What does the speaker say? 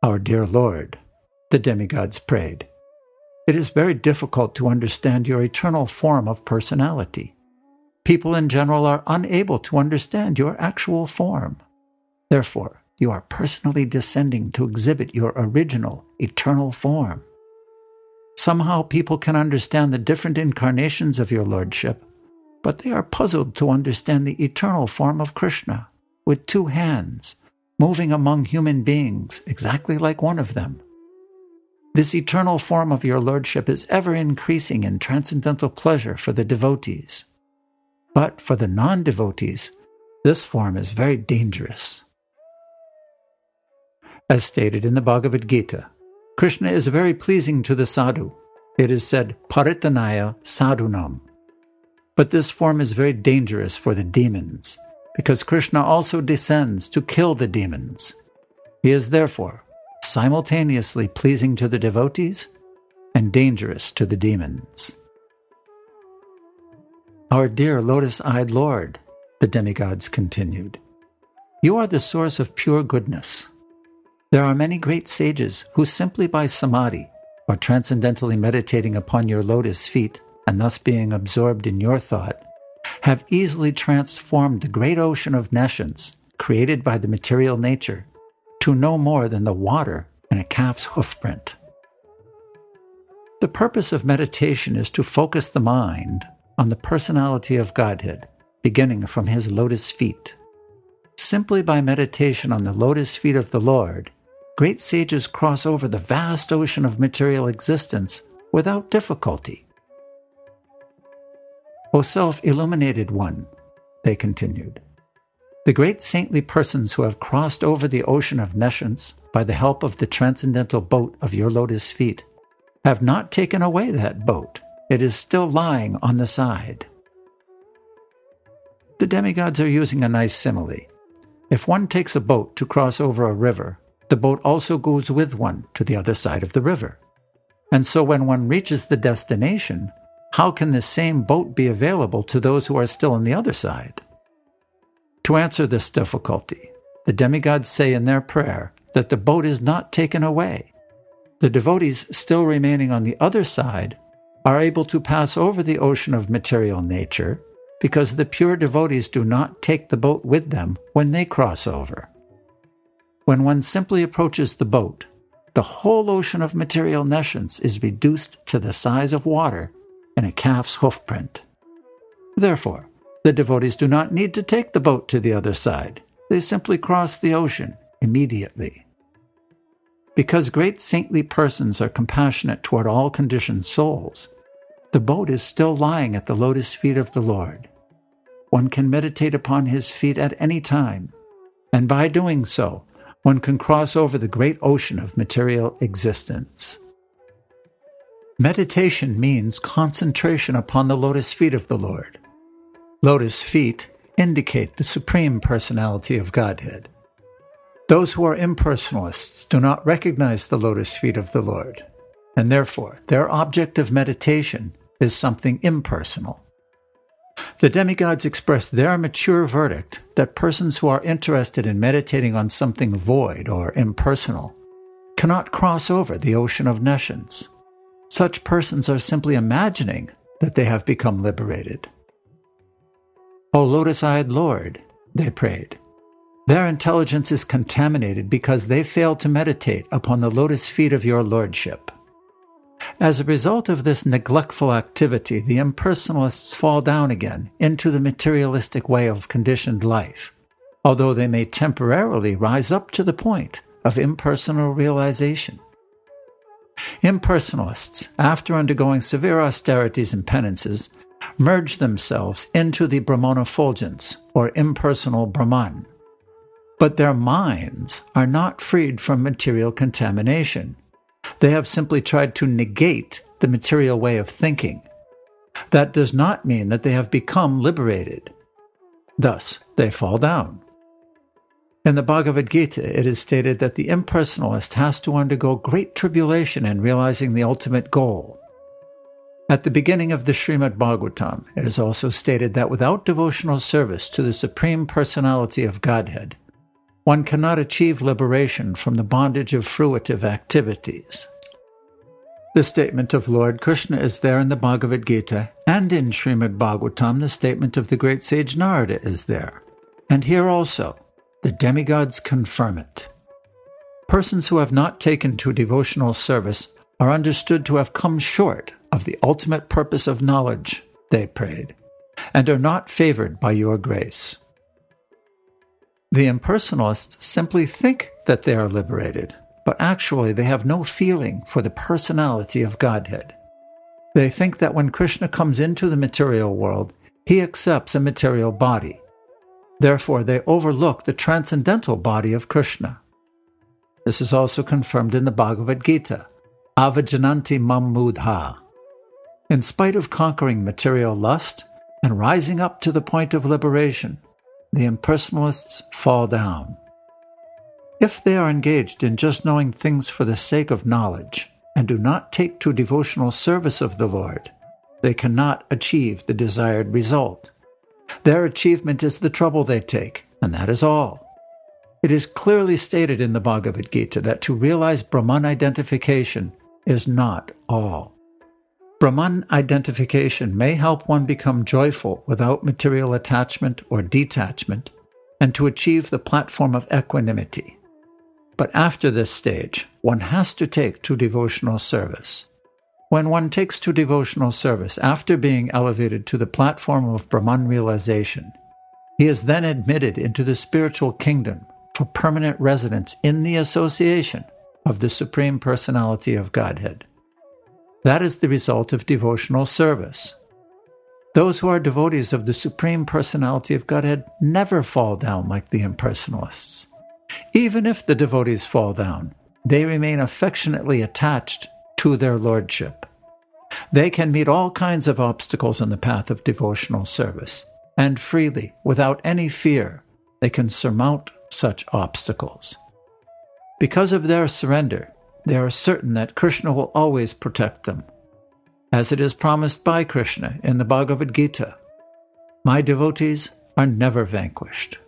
Our dear Lord, the demigods prayed, it is very difficult to understand your eternal form of personality. People in general are unable to understand your actual form. Therefore, you are personally descending to exhibit your original, eternal form. Somehow people can understand the different incarnations of your Lordship, but they are puzzled to understand the eternal form of Krishna, with two hands, moving among human beings exactly like one of them. This eternal form of your Lordship is ever increasing in transcendental pleasure for the devotees. But for the non-devotees, this form is very dangerous. As stated in the Bhagavad-gītā, Krishna is very pleasing to the sadhu. It is said, paritanaya sadhunam. But this form is very dangerous for the demons, because Krishna also descends to kill the demons. He is therefore simultaneously pleasing to the devotees and dangerous to the demons. Our dear lotus-eyed Lord, the demigods continued, you are the source of pure goodness. There are many great sages who simply by samadhi, or transcendentally meditating upon your lotus feet and thus being absorbed in your thought, have easily transformed the great ocean of nescience created by the material nature to no more than the water in a calf's hoofprint. The purpose of meditation is to focus the mind on the personality of Godhead, beginning from his lotus feet. Simply by meditation on the lotus feet of the Lord, great sages cross over the vast ocean of material existence without difficulty. O self-illuminated one, they continued, the great saintly persons who have crossed over the ocean of nescience by the help of the transcendental boat of your lotus feet have not taken away that boat. It is still lying on the side. The demigods are using a nice simile. If one takes a boat to cross over a river, the boat also goes with one to the other side of the river. And so when one reaches the destination, how can the same boat be available to those who are still on the other side? To answer this difficulty, the demigods say in their prayer that the boat is not taken away. The devotees still remaining on the other side are able to pass over the ocean of material nature because the pure devotees do not take the boat with them when they cross over. When one simply approaches the boat, the whole ocean of material nescience is reduced to the size of water in a calf's hoofprint. Therefore, the devotees do not need to take the boat to the other side. They simply cross the ocean immediately. Because great saintly persons are compassionate toward all conditioned souls, the boat is still lying at the lotus feet of the Lord. One can meditate upon his feet at any time, and by doing so, one can cross over the great ocean of material existence. Meditation means concentration upon the lotus feet of the Lord. Lotus feet indicate the Supreme Personality of Godhead. Those who are impersonalists do not recognize the lotus feet of the Lord, and therefore their object of meditation is something impersonal. The demigods express their mature verdict that persons who are interested in meditating on something void or impersonal cannot cross over the ocean of nescience. Such persons are simply imagining that they have become liberated. O lotus-eyed Lord, they prayed. Their intelligence is contaminated because they fail to meditate upon the lotus feet of your Lordship. As a result of this neglectful activity, the impersonalists fall down again into the materialistic way of conditioned life, although they may temporarily rise up to the point of impersonal realization. Impersonalists, after undergoing severe austerities and penances, merge themselves into the Brahmana fulgence, or impersonal Brahman. But their minds are not freed from material contamination. They have simply tried to negate the material way of thinking. That does not mean that they have become liberated. Thus, they fall down. In the Bhagavad-gītā, it is stated that the impersonalist has to undergo great tribulation in realizing the ultimate goal. At the beginning of the Śrīmad-Bhāgavatam, it is also stated that without devotional service to the Supreme Personality of Godhead, one cannot achieve liberation from the bondage of fruitive activities. The statement of Lord Krishna is there in the Bhagavad-gītā, and in Śrīmad-Bhāgavatam the statement of the great sage Narada is there. And here also, the demigods confirm it. Persons who have not taken to devotional service are understood to have come short of the ultimate purpose of knowledge, they prayed, and are not favored by your grace. The impersonalists simply think that they are liberated, but actually they have no feeling for the personality of Godhead. They think that when Krishna comes into the material world, he accepts a material body. Therefore, they overlook the transcendental body of Krishna. This is also confirmed in the Bhagavad-gītā, Avajananti Mam Mudha. In spite of conquering material lust and rising up to the point of liberation, the impersonalists fall down. If they are engaged in just knowing things for the sake of knowledge and do not take to devotional service of the Lord, they cannot achieve the desired result. Their achievement is the trouble they take, and that is all. It is clearly stated in the Bhagavad-gītā that to realize Brahman identification is not all. Brahman identification may help one become joyful without material attachment or detachment, and to achieve the platform of equanimity. But after this stage, one has to take to devotional service. When one takes to devotional service after being elevated to the platform of Brahman realization, he is then admitted into the spiritual kingdom for permanent residence in the association of the Supreme Personality of Godhead. That is the result of devotional service. Those who are devotees of the Supreme Personality of Godhead never fall down like the impersonalists. Even if the devotees fall down, they remain affectionately attached to their lordship. They can meet all kinds of obstacles on the path of devotional service, and freely, without any fear, they can surmount such obstacles. Because of their surrender, they are certain that Krishna will always protect them, as it is promised by Krishna in the Bhagavad-gītā. My devotees are never vanquished.